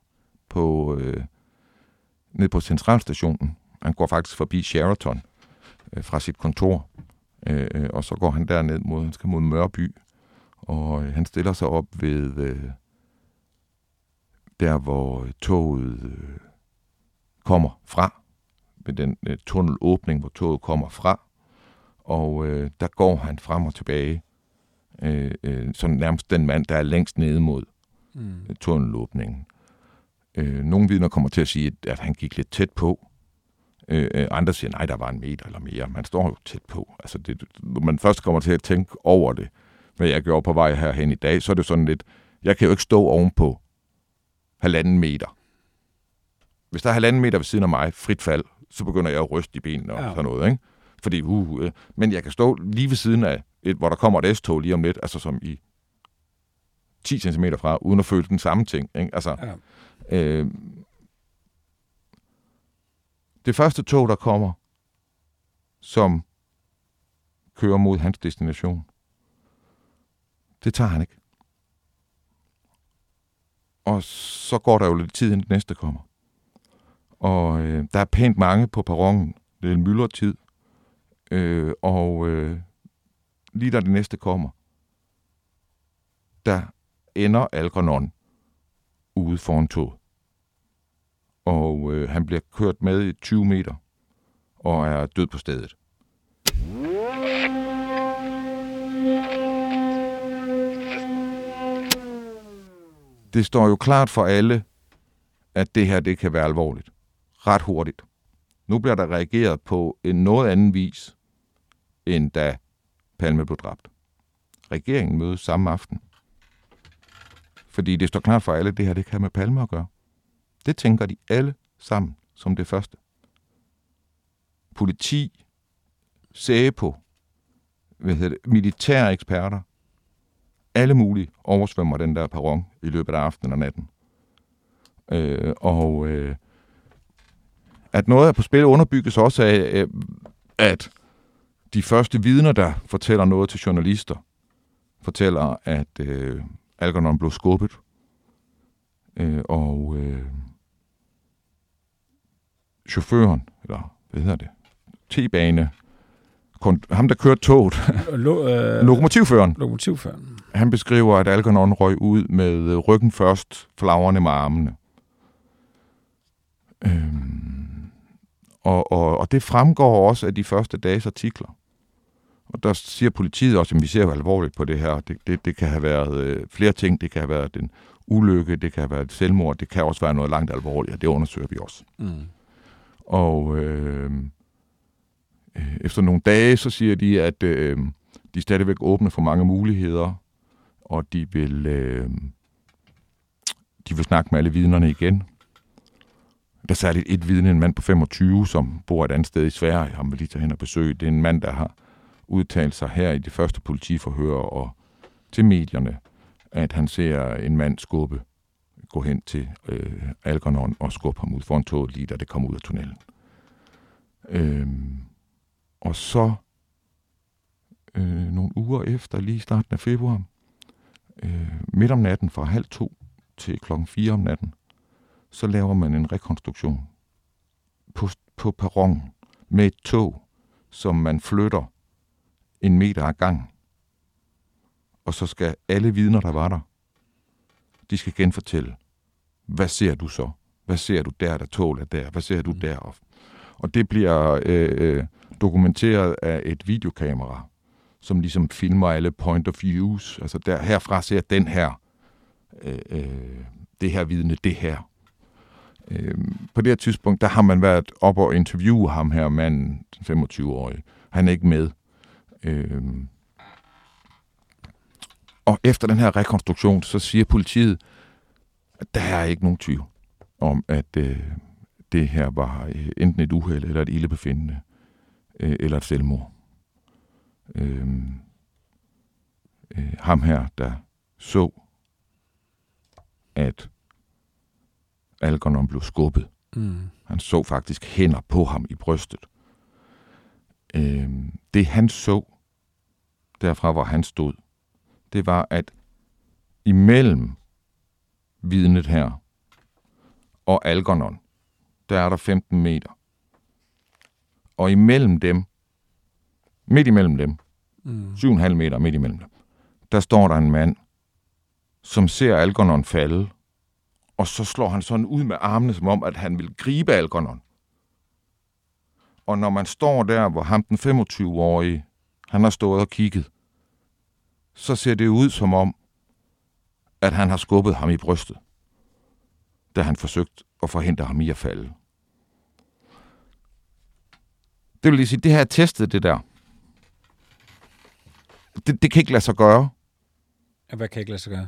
på, øh, ned på centralstationen. Han går faktisk forbi Sheraton øh, fra sit kontor. Øh, og så går han derned mod, han skal mod Mørby. Og øh, han stiller sig op ved øh, der, hvor toget... Øh, kommer fra, med den øh, tunnelåbning, hvor toget kommer fra, og øh, der går han frem og tilbage, øh, øh, som nærmest den mand, der er længst nede mod mm. tunnelåbningen. Øh, nogle vidner kommer til at sige, at han gik lidt tæt på, øh, andre siger, nej, der var en meter eller mere, man står jo tæt på, altså det, man først kommer til at tænke over det, hvad jeg gjorde på vej herhen i dag, så er det sådan lidt, jeg kan jo ikke stå ovenpå halvanden meter. Hvis der er halvanden meter ved siden af mig, frit fald, så begynder jeg at ryste i benene og ja. Sådan noget, ikke? Fordi, uh, uh, men jeg kan stå lige ved siden af, et, hvor der kommer et S-tog lige om lidt, altså som i ti centimeter fra, uden at føle den samme ting, ikke? Altså, ja. øh, det første tog, der kommer, som kører mod hans destination, det tager han ikke. Og så går der jo lidt tid, inden det næste kommer. Og øh, der er pænt mange på perronen. Det er en myldretid. Øh, og øh, lige da det næste kommer, der ender Algernon ude foran toget. Og øh, han bliver kørt med i tyve meter og er død på stedet. Det står jo klart for alle, at det her det kan være alvorligt. Ret hurtigt. Nu bliver der reageret på en noget anden vis, end da Palme blev dræbt. Regeringen mødes samme aften. Fordi det står klart for alle, at det her det kan med Palme at gøre. Det tænker de alle sammen som det første. Politi, SÄPO, hvad hedder det, militære eksperter, alle mulige oversvømmer den der perron i løbet af aftenen og natten. Øh, og... Øh, At noget er på spil underbygges også af, at de første vidner, der fortæller noget til journalister, fortæller, at øh, Algernon blev skubbet. Øh, og øh, chaufføren, eller hvad hedder det, T-bane, ham der kørte toget, Lo- øh, lokomotivføren. lokomotivføren, han beskriver, at Algernon røg ud med ryggen først, flagrende med armene. Øh, Og, og, og det fremgår også af de første dages artikler. Og der siger politiet også, at vi ser alvorligt på det her. Det, det, det kan have været øh, flere ting. Det kan have været en ulykke, det kan have været et selvmord, det kan også være noget langt alvorligt, og det undersøger vi også. Mm. Og øh, øh, efter nogle dage, så siger de, at øh, de stadigvæk åbne for mange muligheder, og de vil, øh, de vil snakke med alle vidnerne igen. Der er særligt et vidne, en mand på femogtyve, som bor et andet sted i Sverige. Han vil lige tage hen og besøge. Det er en mand, der har udtalt sig her i det første politiforhør og til medierne, at han ser en mand skubbe gå hen til øh, Algernon og skubbe ham ud foran toget, lige da det kom ud af tunnelen. Øh, og så øh, nogle uger efter, lige i starten af februar, øh, midt om natten fra halv to til klokken fire om natten, så laver man en rekonstruktion på, på perronen med et tog, som man flytter en meter ad gangen. Og så skal alle vidner, der var der, de skal genfortælle, hvad ser du så? Hvad ser du der, der tål er der? Hvad ser du der? Og det bliver øh, dokumenteret af et videokamera, som ligesom filmer alle point of views. Altså der, herfra ser den her, øh, det her vidne, det her. Øh, på det her tidspunkt, der har man været op og interviewe ham her, manden, den femogtyve-årige. Han er ikke med. Øh, Og efter den her rekonstruktion, så siger politiet, at der er ikke nogen tvivl om, at øh, det her var øh, enten et uheld, eller et ildebefindende, øh, eller et selvmord. Øh, øh, ham her, der så, at Algernon blev skubbet. Mm. Han så faktisk hænder på ham i brystet. Øh, det han så, derfra hvor han stod, det var, at imellem vidnet her og Algernon, der er der femten meter. Og imellem dem, midt imellem dem, mm. syv komma fem meter midt imellem dem, der står der en mand, som ser Algernon falde, og så slår han sådan ud med armene, som om, at han vil gribe Algernon. Og når man står der, hvor ham den femogtyve-årige, han har stået og kigget, så ser det ud som om, at han har skubbet ham i brystet, da han forsøgte at forhindre ham i at falde. Det vil lige sige, det her testet det der. Det, det kan ikke lade sig gøre. Hvad kan ikke lade sig gøre?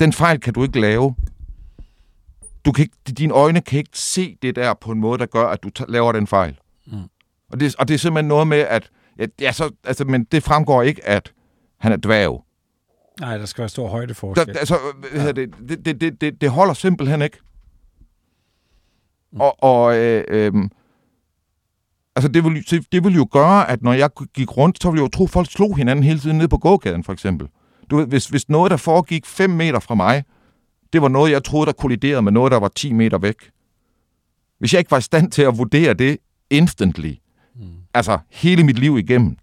Den fejl kan du ikke lave. Du kan ikke, dine øjne kan ikke se det der på en måde, der gør, at du t- laver den fejl. Mm. Og, det, og det er simpelthen noget med, at... Ja, så, altså, men det fremgår ikke, at han er dværg. Nej, der skal være stor højdeforskel. Der, altså, ja. det, det, det, det, det holder simpelthen ikke. Mm. Og, og øh, øh, altså, det vil, det vil jo gøre, at når jeg gik rundt, så ville jeg jo tro, at folk slog hinanden hele tiden nede på gågaden, for eksempel. Du ved, hvis, hvis noget, der foregik fem meter fra mig, det var noget, jeg troede, der kolliderede med noget, der var ti meter væk. Hvis jeg ikke var i stand til at vurdere det instantly, mm. altså hele mit liv igennem,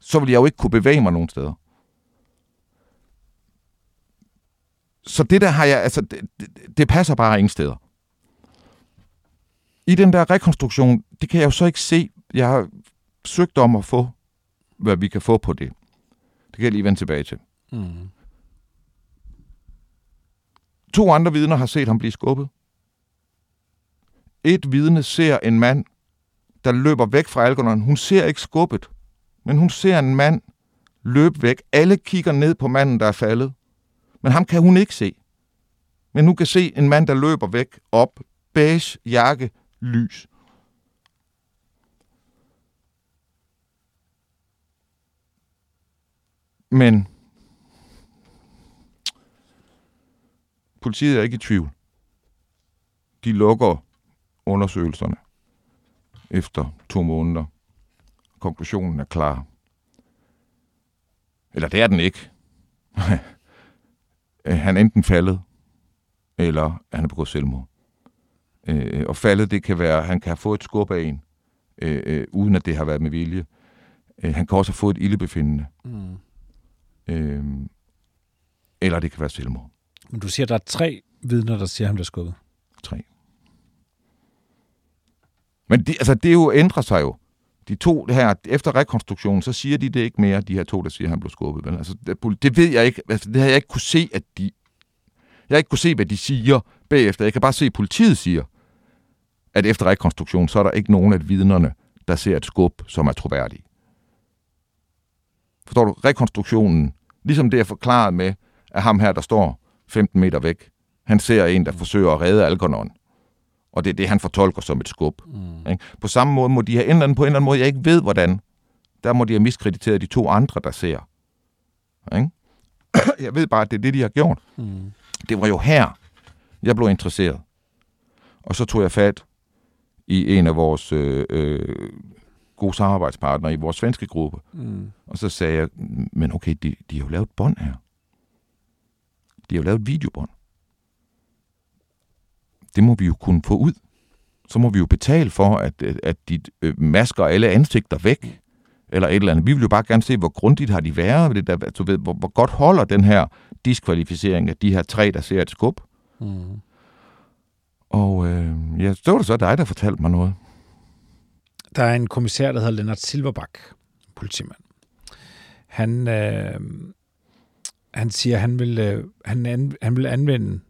så ville jeg jo ikke kunne bevæge mig nogen steder. Så det der har jeg, altså, det, det, det passer bare ingen steder. I den der rekonstruktion, det kan jeg jo så ikke se. Jeg har søgt om at få, hvad vi kan få på det. Det kan jeg lige vende tilbage til. Mm. To andre vidner har set ham blive skubbet. Et vidne ser en mand, der løber væk fra Algernon. Hun ser ikke skubbet. Men hun ser en mand løbe væk. Alle kigger ned på manden, der er faldet. Men ham kan hun ikke se. Men hun kan se en mand, der løber væk op. Beige, jakke, lys. Men politiet er ikke i tvivl. De lukker undersøgelserne efter to måneder. Konklusionen er klar. Eller det er den ikke. Han er enten faldet, eller han er begået selvmord. Øh, og faldet, det kan være, han kan have fået et skub af en, øh, øh, uden at det har været med vilje. Øh, han kan også have fået et ildebefindende. Mm. Øh, eller det kan være selvmord. Men du siger, der er tre vidner, der siger, han bliver skubbet. Tre. Men det, altså, det jo ændrer sig jo. De to her, efter rekonstruktionen, så siger de det ikke mere, de her to, der siger, at han blev skubbet. Men altså, det, det ved jeg ikke. Altså, det har jeg ikke kunne se, at de... Jeg har ikke kunne se, hvad de siger bagefter. Jeg kan bare se, at politiet siger, at efter rekonstruktionen, så er der ikke nogen af vidnerne, der ser et skub, som er troværdige. Forstår du? Rekonstruktionen, ligesom det er forklaret med, at ham her, der står femten meter væk, han ser en, der forsøger at redde Algernon. Og det er det, han fortolker som et skub. Mm. På samme måde må de have en eller anden, på en eller anden måde, jeg ikke ved hvordan, der må de have miskrediteret de to andre, der ser. Ikke? Jeg ved bare, at det er det, de har gjort. Mm. Det var jo her, Jeg blev interesseret. Og så tog jeg fat i en af vores øh, øh, gode samarbejdspartnere i vores svenske gruppe. Mm. Og så sagde jeg, men okay, de, de har jo lavet bånd her. De har jo lavet videobånd. Det må vi jo kunne få ud. Så må vi jo betale for, at, at de masker alle ansigter væk, eller et eller andet. Vi vil jo bare gerne se, hvor grundigt har de været, det der, du ved, hvor, hvor godt holder den her diskvalificering af de her tre, der ser et skub. Mm. Og øh, ja, så var det så dig, der fortalte mig noget. Der er en kommissær, der hedder Lennart Silverback, politimand. Han, øh, han siger, han vil, øh, han, an, han vil anvende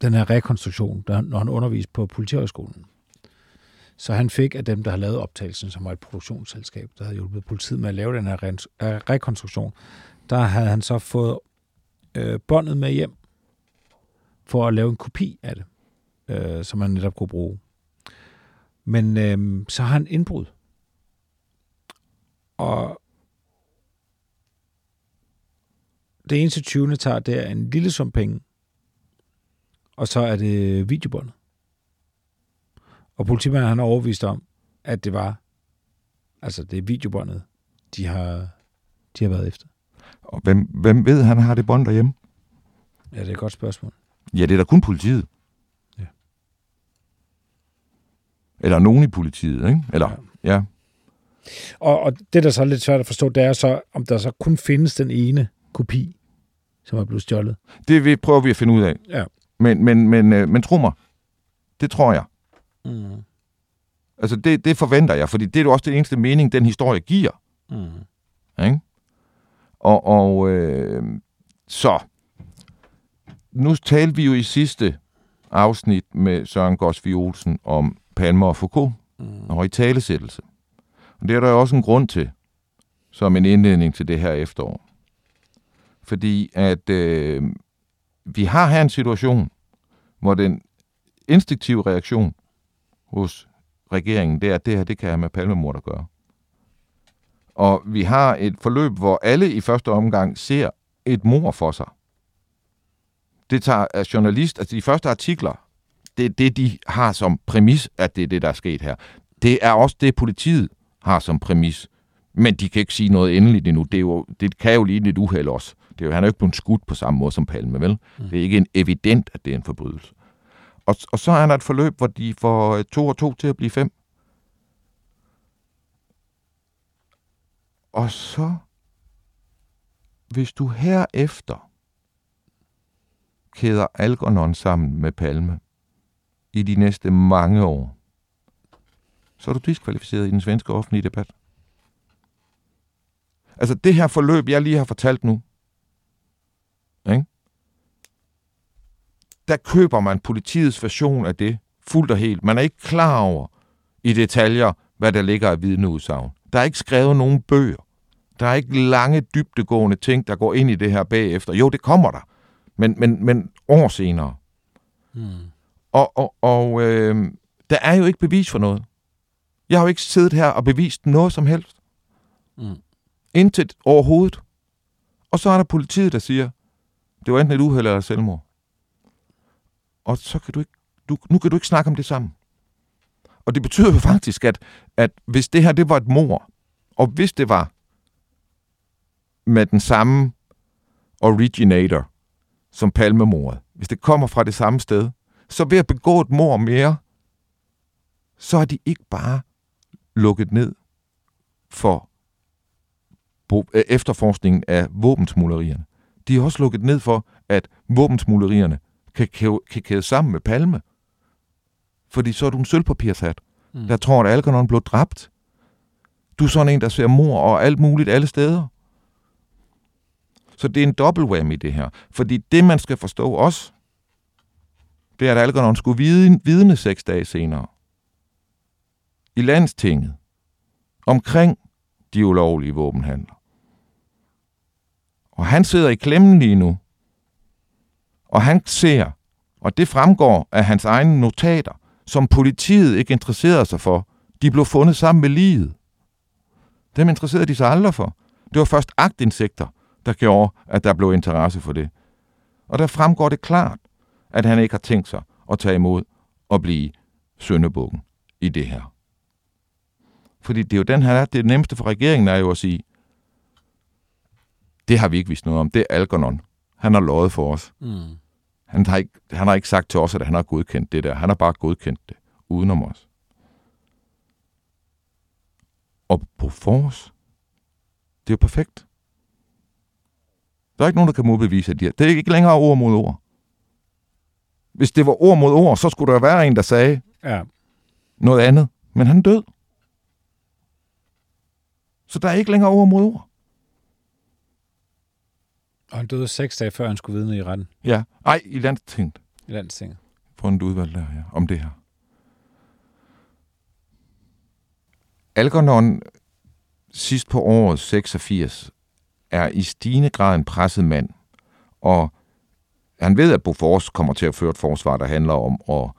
den her rekonstruktion, der, når han underviste på politihøjskolen. Så han fik af dem, der har lavet optagelsen, som var et produktionsselskab, der havde hjulpet politiet med at lave den her re- rekonstruktion, der havde han så fået øh, båndet med hjem for at lave en kopi af det, øh, som han netop kunne bruge. Men øh, så har han indbrud. Og det eneste tyvende tager, det er en lille sum penge, og så er det videobåndet. Og politimanden, han er overbevist om, at det var, altså det er videobåndet, de har, de har været efter. Og hvem, hvem ved, han har det bånd derhjemme? Ja, det er et godt spørgsmål. Ja, det er da kun politiet. Ja. Eller nogen i politiet, ikke? Eller, ja. ja. Og, og det, der så er lidt svært at forstå, det er så, om der så kun findes den ene kopi, som er blevet stjålet. Det prøver vi at finde ud af. Ja. Men, men, men, men tro mig, det tror jeg. Mm. Altså det, det forventer jeg, fordi det er jo også den eneste mening, den historie giver. Mm. Ikke? Og, og øh, så nu talte vi jo i sidste afsnit med Søren Gåsvig Olsen om Palme og Foucault mm. og italesættelse. Og det er der jo også en grund til, som en indledning til det her efterår. Fordi at øh, vi har her en situation, hvor den instinktive reaktion hos regeringen, det er, at det her, det kan have med palmemord at gøre. Og vi har et forløb, hvor alle i første omgang ser et mord for sig. Det tager journalist, altså de første artikler, det er det, de har som præmis, at det er det, der er sket her. Det er også det, politiet har som præmis. Men de kan ikke sige noget endeligt endnu. Det, er jo, det kan jo lige et uheld også. Det er jo, han er jo ikke blevet skudt på samme måde som Palme, vel? Mm. Det er ikke en evident, at det er en forbrydelse. Og, og så er der et forløb, hvor de får to og to til at blive fem. Og så, hvis du herefter kæder Algernon sammen med Palme i de næste mange år, så er du diskvalificeret i den svenske offentlige debat. Altså det her forløb, jeg lige har fortalt nu, ikke? Der køber man politiets version af det fuldt og helt. Man er ikke klar over i detaljer, hvad der ligger af vidneudsagn. Der er ikke skrevet nogen bøger. Der er ikke lange, dybdegående ting, der går ind i det her bagefter. Jo, det kommer der, men, men, men år senere. Hmm. Og, og, og øh, der er jo ikke bevis for noget. Jeg har jo ikke siddet her og bevist noget som helst. Hmm. Intet overhovedet. Og så er der politiet, der siger, det var enten et uheld eller selvmord. Og så kan du ikke, du, nu kan du ikke snakke om det sammen. Og det betyder jo faktisk, at, at hvis det her, det var et mord, og hvis det var med den samme originator som Palmemordet, hvis det kommer fra det samme sted, så ved at begå et mord mere, så er de ikke bare lukket ned for efterforskningen af våbensmuglerierne. De er også lukket ned for, at våbensmuglerierne kan kæde sammen med Palme. Fordi så er du en sølvpapirshat. Mm. Der tror, at Algernon blev dræbt. Du er sådan en, der ser mor og alt muligt alle steder. Så det er en dobbelt whammy i det her. Fordi det, man skal forstå også, det er, at Algernon skulle vidne, vidne seks dage senere. I landstinget. Omkring de ulovlige våbenhandler. Og han sidder i klemmen lige nu. Og han ser, og det fremgår af hans egne notater, som politiet ikke interesserede sig for. De blev fundet sammen med liget. Dem interesserede de sig aldrig for. Det var først aktindsigter, der gjorde, at der blev interesse for det. Og der fremgår det klart, at han ikke har tænkt sig at tage imod og blive syndebukken i det her. Fordi det er jo den her, det nemmeste for regeringen er jo at sige, det har vi ikke vidst noget om, det er Algernon. Han har løjet for os. Mm. Han, har ikke, han har ikke sagt til os, at han har godkendt det der. Han har bare godkendt det, udenom os. Og Bofors, det er jo perfekt. Der er ikke nogen, der kan modbevise det. Det er ikke længere ord mod ord. Hvis det var ord mod ord, så skulle der være en, der sagde ja. Noget andet. Men han er død. Så der er ikke længere ord mod ord. Og han døde seks dage før, han skulle vidne i retten. Ja, ej, i Landstinget. I Landstinget. På en udvalg der, ja, om det her. Algernon sidst på året seksogfirs er i stigende grad en presset mand, og han ved, at Bofors kommer til at føre et forsvar, der handler om at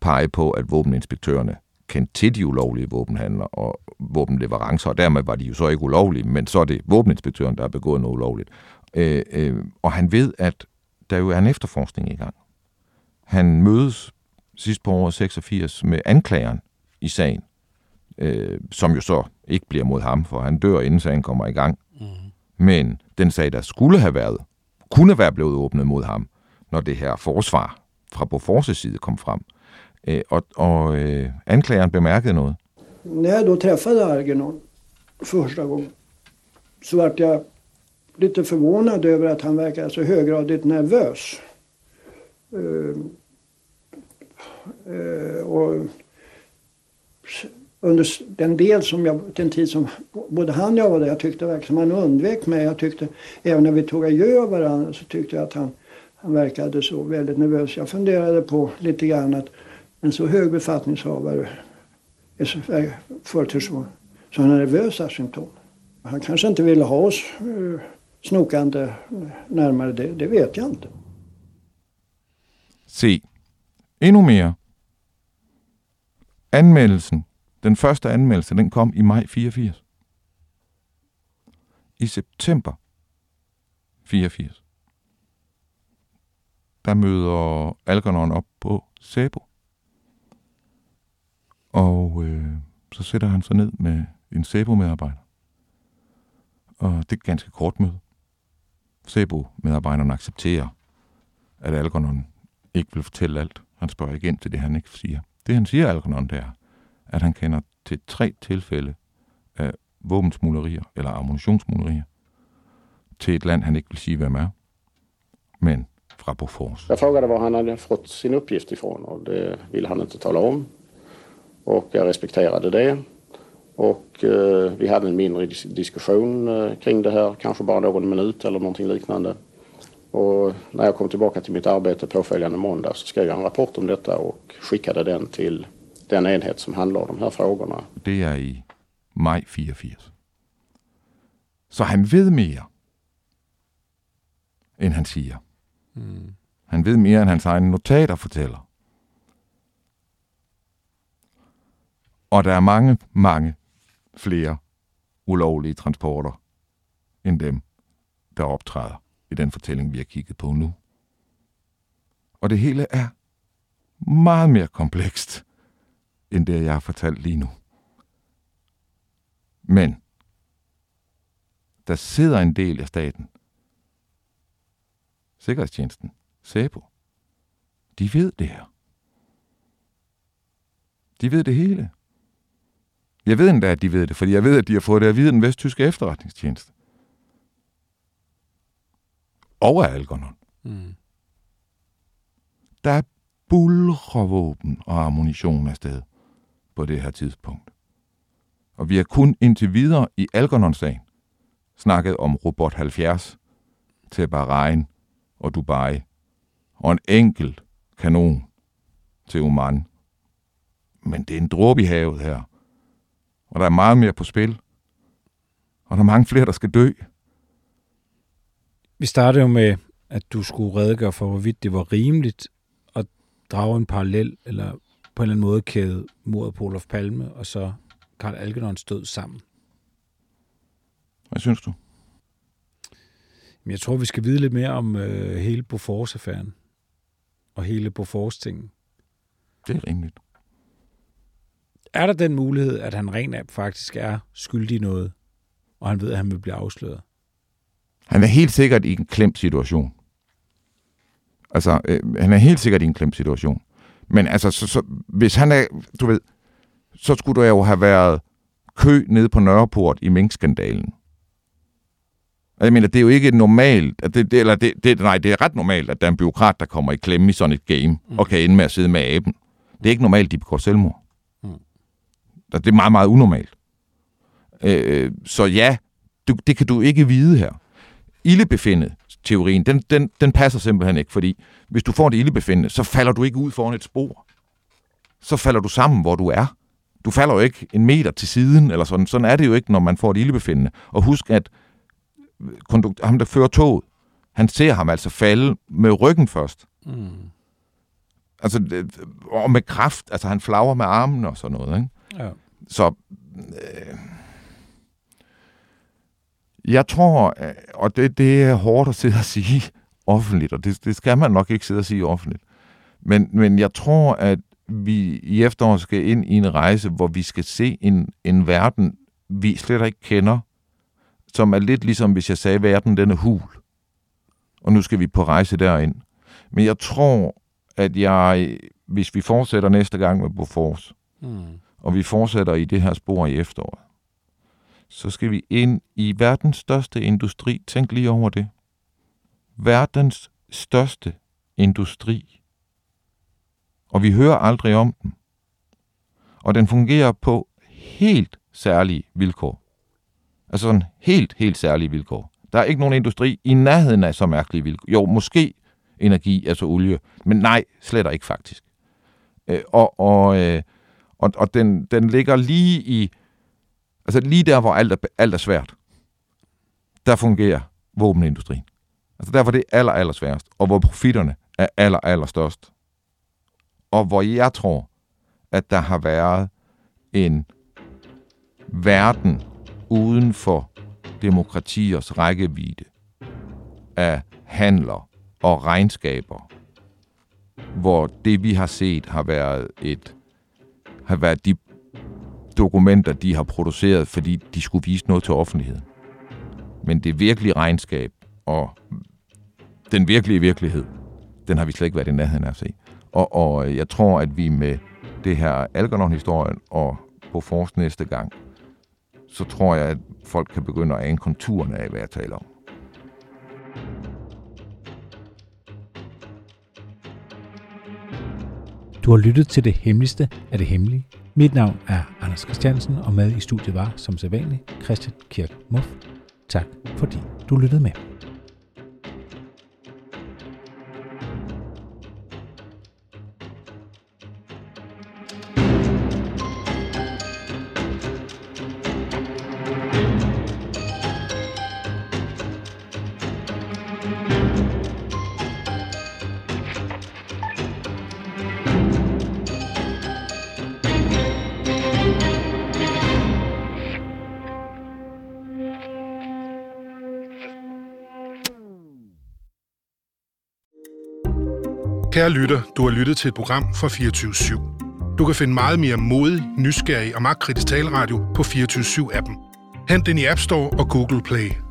pege på, at våbeninspektørerne kendte til de ulovlige våbenhandler og våbenleverancer, og dermed var de jo så ikke ulovlige, men så er det våbeninspektøren, der har begået noget ulovligt. Øh, øh, og han ved, at der jo er en efterforskning i gang. Han mødes sidst på året seksogfirs med anklageren i sagen, øh, som jo så ikke bliver mod ham, for han dør, inden sagen kommer i gang. Mm. Men den sag, der skulle have været, kunne være blevet åbnet mod ham, når det her forsvar fra Bofors' side kom frem. Øh, og og øh, anklageren bemærkede noget. Når jeg då träffade Algernon första gången, så var jeg lite förvånad över att han verkade så höggradigt nervös. Uh, uh, och under den del som jag, den tid som både han och jag var där, jag tyckte verkligen han undvek mig. Jag tyckte, även när vi tog adjö av varandra, så tyckte jag att han, han verkade så väldigt nervös. Jag funderade på lite grann att en så hög befattningshavare är förtid så, så han är nervösa symptom. Han kanske inte ville ha oss øh, snokande nærmere det. Det vet jeg ikke. Se. Endnu mere. Anmeldelsen. Den første anmeldelse, den kom i maj fireogfirs. I september fireogfirs. Der møder Algernon op på SÄPO. Og øh, så sætter han sig ned med en SÄPO-medarbejder. Og det er et ganske kort møde. SÄPO-medarbejderne accepterer, at Algernon ikke vil fortælle alt. Han spørger igen til det, han ikke siger. Det, han siger, Algernon, det er, at han kender til tre tilfælde af våbensmuglerier eller ammunitionsmuglerier til et land, han ikke vil sige, hvem er, men fra Bofors. Jeg frågade, hvor han havde fået sin uppgift ifrån, og det ville han ikke tale om. Og jeg respekterede det. Och eh, vi hade en mindre diskussion eh, kring det här, kanske bara någon minut eller någonting liknande. Och när jag kom tillbaka till mitt arbete påföljande måndag så skrev jag en rapport om detta och skickade den till den enhet som handlar om de här frågorna. Det är i maj fireogfirs. Så han vet mer än han säger. Mm. Han vet mer än hans egna notater fortæller. Och det är många, många flere ulovlige transporter end dem, der optræder i den fortælling, vi har kigget på nu. Og det hele er meget mere komplekst, end det, jeg har fortalt lige nu. Men der sidder en del af staten. Sikkerhedstjenesten, SÄPO, de ved det her. De ved det hele. Jeg ved endda, at de ved det, fordi jeg ved, at de har fået det at vide den vesttyske efterretningstjeneste. Over Algernon. Mm. Der buldrer våben og ammunition afsted på det her tidspunkt. Og vi har kun indtil videre i Algernon-sagen snakket om Robot halvfjerds til Bahrain og Dubai og en enkelt kanon til Oman. Men det er en dråbe i havet her. Og der er meget mere på spil. Og der er mange flere, der skal dø. Vi startede jo med, at du skulle redegøre for, hvorvidt det var rimeligt at drage en parallel, eller på en eller anden måde kæde mordet på Olof Palme og så Carl Algernons død sammen. Hvad synes du? Jeg tror, vi skal vide lidt mere om øh, hele Bofors-affæren. og hele Bofors-tingen. Det er rimeligt. Er der den mulighed, at han rent faktisk er skyldig noget, og han ved, at han vil blive afsløret? Han er helt sikkert i en klemt situation. Altså, øh, han er helt sikkert i en klemt situation. Men altså, så, så, hvis han er, du ved, så skulle der jo have været kø nede på Nørreport i minkskandalen. Jeg mener, det er jo ikke normalt, at det, det, eller det, det, nej, det er ret normalt, at der er en bureaukrat, der kommer i klemme i sådan et game, mm. og kan ende med at sidde med aben. Det er ikke normalt, de begår selvmord. Mm. Det er meget, meget unormalt. Øh, så ja, du, det kan du ikke vide her. Ildebefindende-teorien, den, den, den passer simpelthen ikke, fordi hvis du får det ildebefindende, så falder du ikke ud foran et spor. Så falder du sammen, hvor du er. Du falder jo ikke en meter til siden, eller sådan. Sådan er det jo ikke, når man får det ildebefindende. Og husk, at Kondukt, ham, der fører toget, han ser ham altså falde med ryggen først. Mm. Altså, og med kraft. Altså, han flagrer med armen og sådan noget. Ikke? Ja. Så øh, jeg tror, og det, det er hårdt at sidde og sige offentligt, og det, det skal man nok ikke sidde og sige offentligt, men, men jeg tror, at vi i efteråret skal ind i en rejse, hvor vi skal se en, en verden, vi slet ikke kender, som er lidt ligesom, hvis jeg sagde, at verden den er hul. Og nu skal vi på rejse derind. Men jeg tror, at jeg, hvis vi fortsætter næste gang med Bofors, mm. og vi fortsætter i det her spor i efteråret, så skal vi ind i verdens største industri. Tænk lige over det. Verdens største industri. Og vi hører aldrig om den. Og den fungerer på helt særlige vilkår. Altså sådan helt, helt særlige vilkår. Der er ikke nogen industri i nærheden af så mærkelige vilkår. Jo, måske energi, altså olie, men nej, slet ikke faktisk. Øh, og og, øh, og, og den, den ligger lige i, altså lige der, hvor alt er, alt er svært, der fungerer våbenindustrien. Altså der, hvor det er aller, aller sværest, og hvor profitterne er aller, aller størst. Og hvor jeg tror, at der har været en verden uden for demokratiers rækkevidde af handler og regnskaber, hvor det, vi har set, har været, et, har været de dokumenter, de har produceret, fordi de skulle vise noget til offentligheden. Men det virkelige regnskab og den virkelige virkelighed, den har vi slet ikke været i nærheden af at se. Og, og jeg tror, at vi med det her Algernon-historien og Bofors næste gang, så tror jeg, at folk kan begynde at ane konturerne af, hvad jeg taler om. Du har lyttet til Det Hemmeligste af det hemmelige. Mit navn er Anders Christiansen, og med i studiet var, som sædvanligt, Christian Kirk-Muff. Tak, fordi du lyttede med. Kære lytter, du har lyttet til et program fra fireogtyve syv. Du kan finde meget mere modig, nysgerrig og magtkritisk taleradio på fireogtyve syv-appen. Hent den i App Store og Google Play.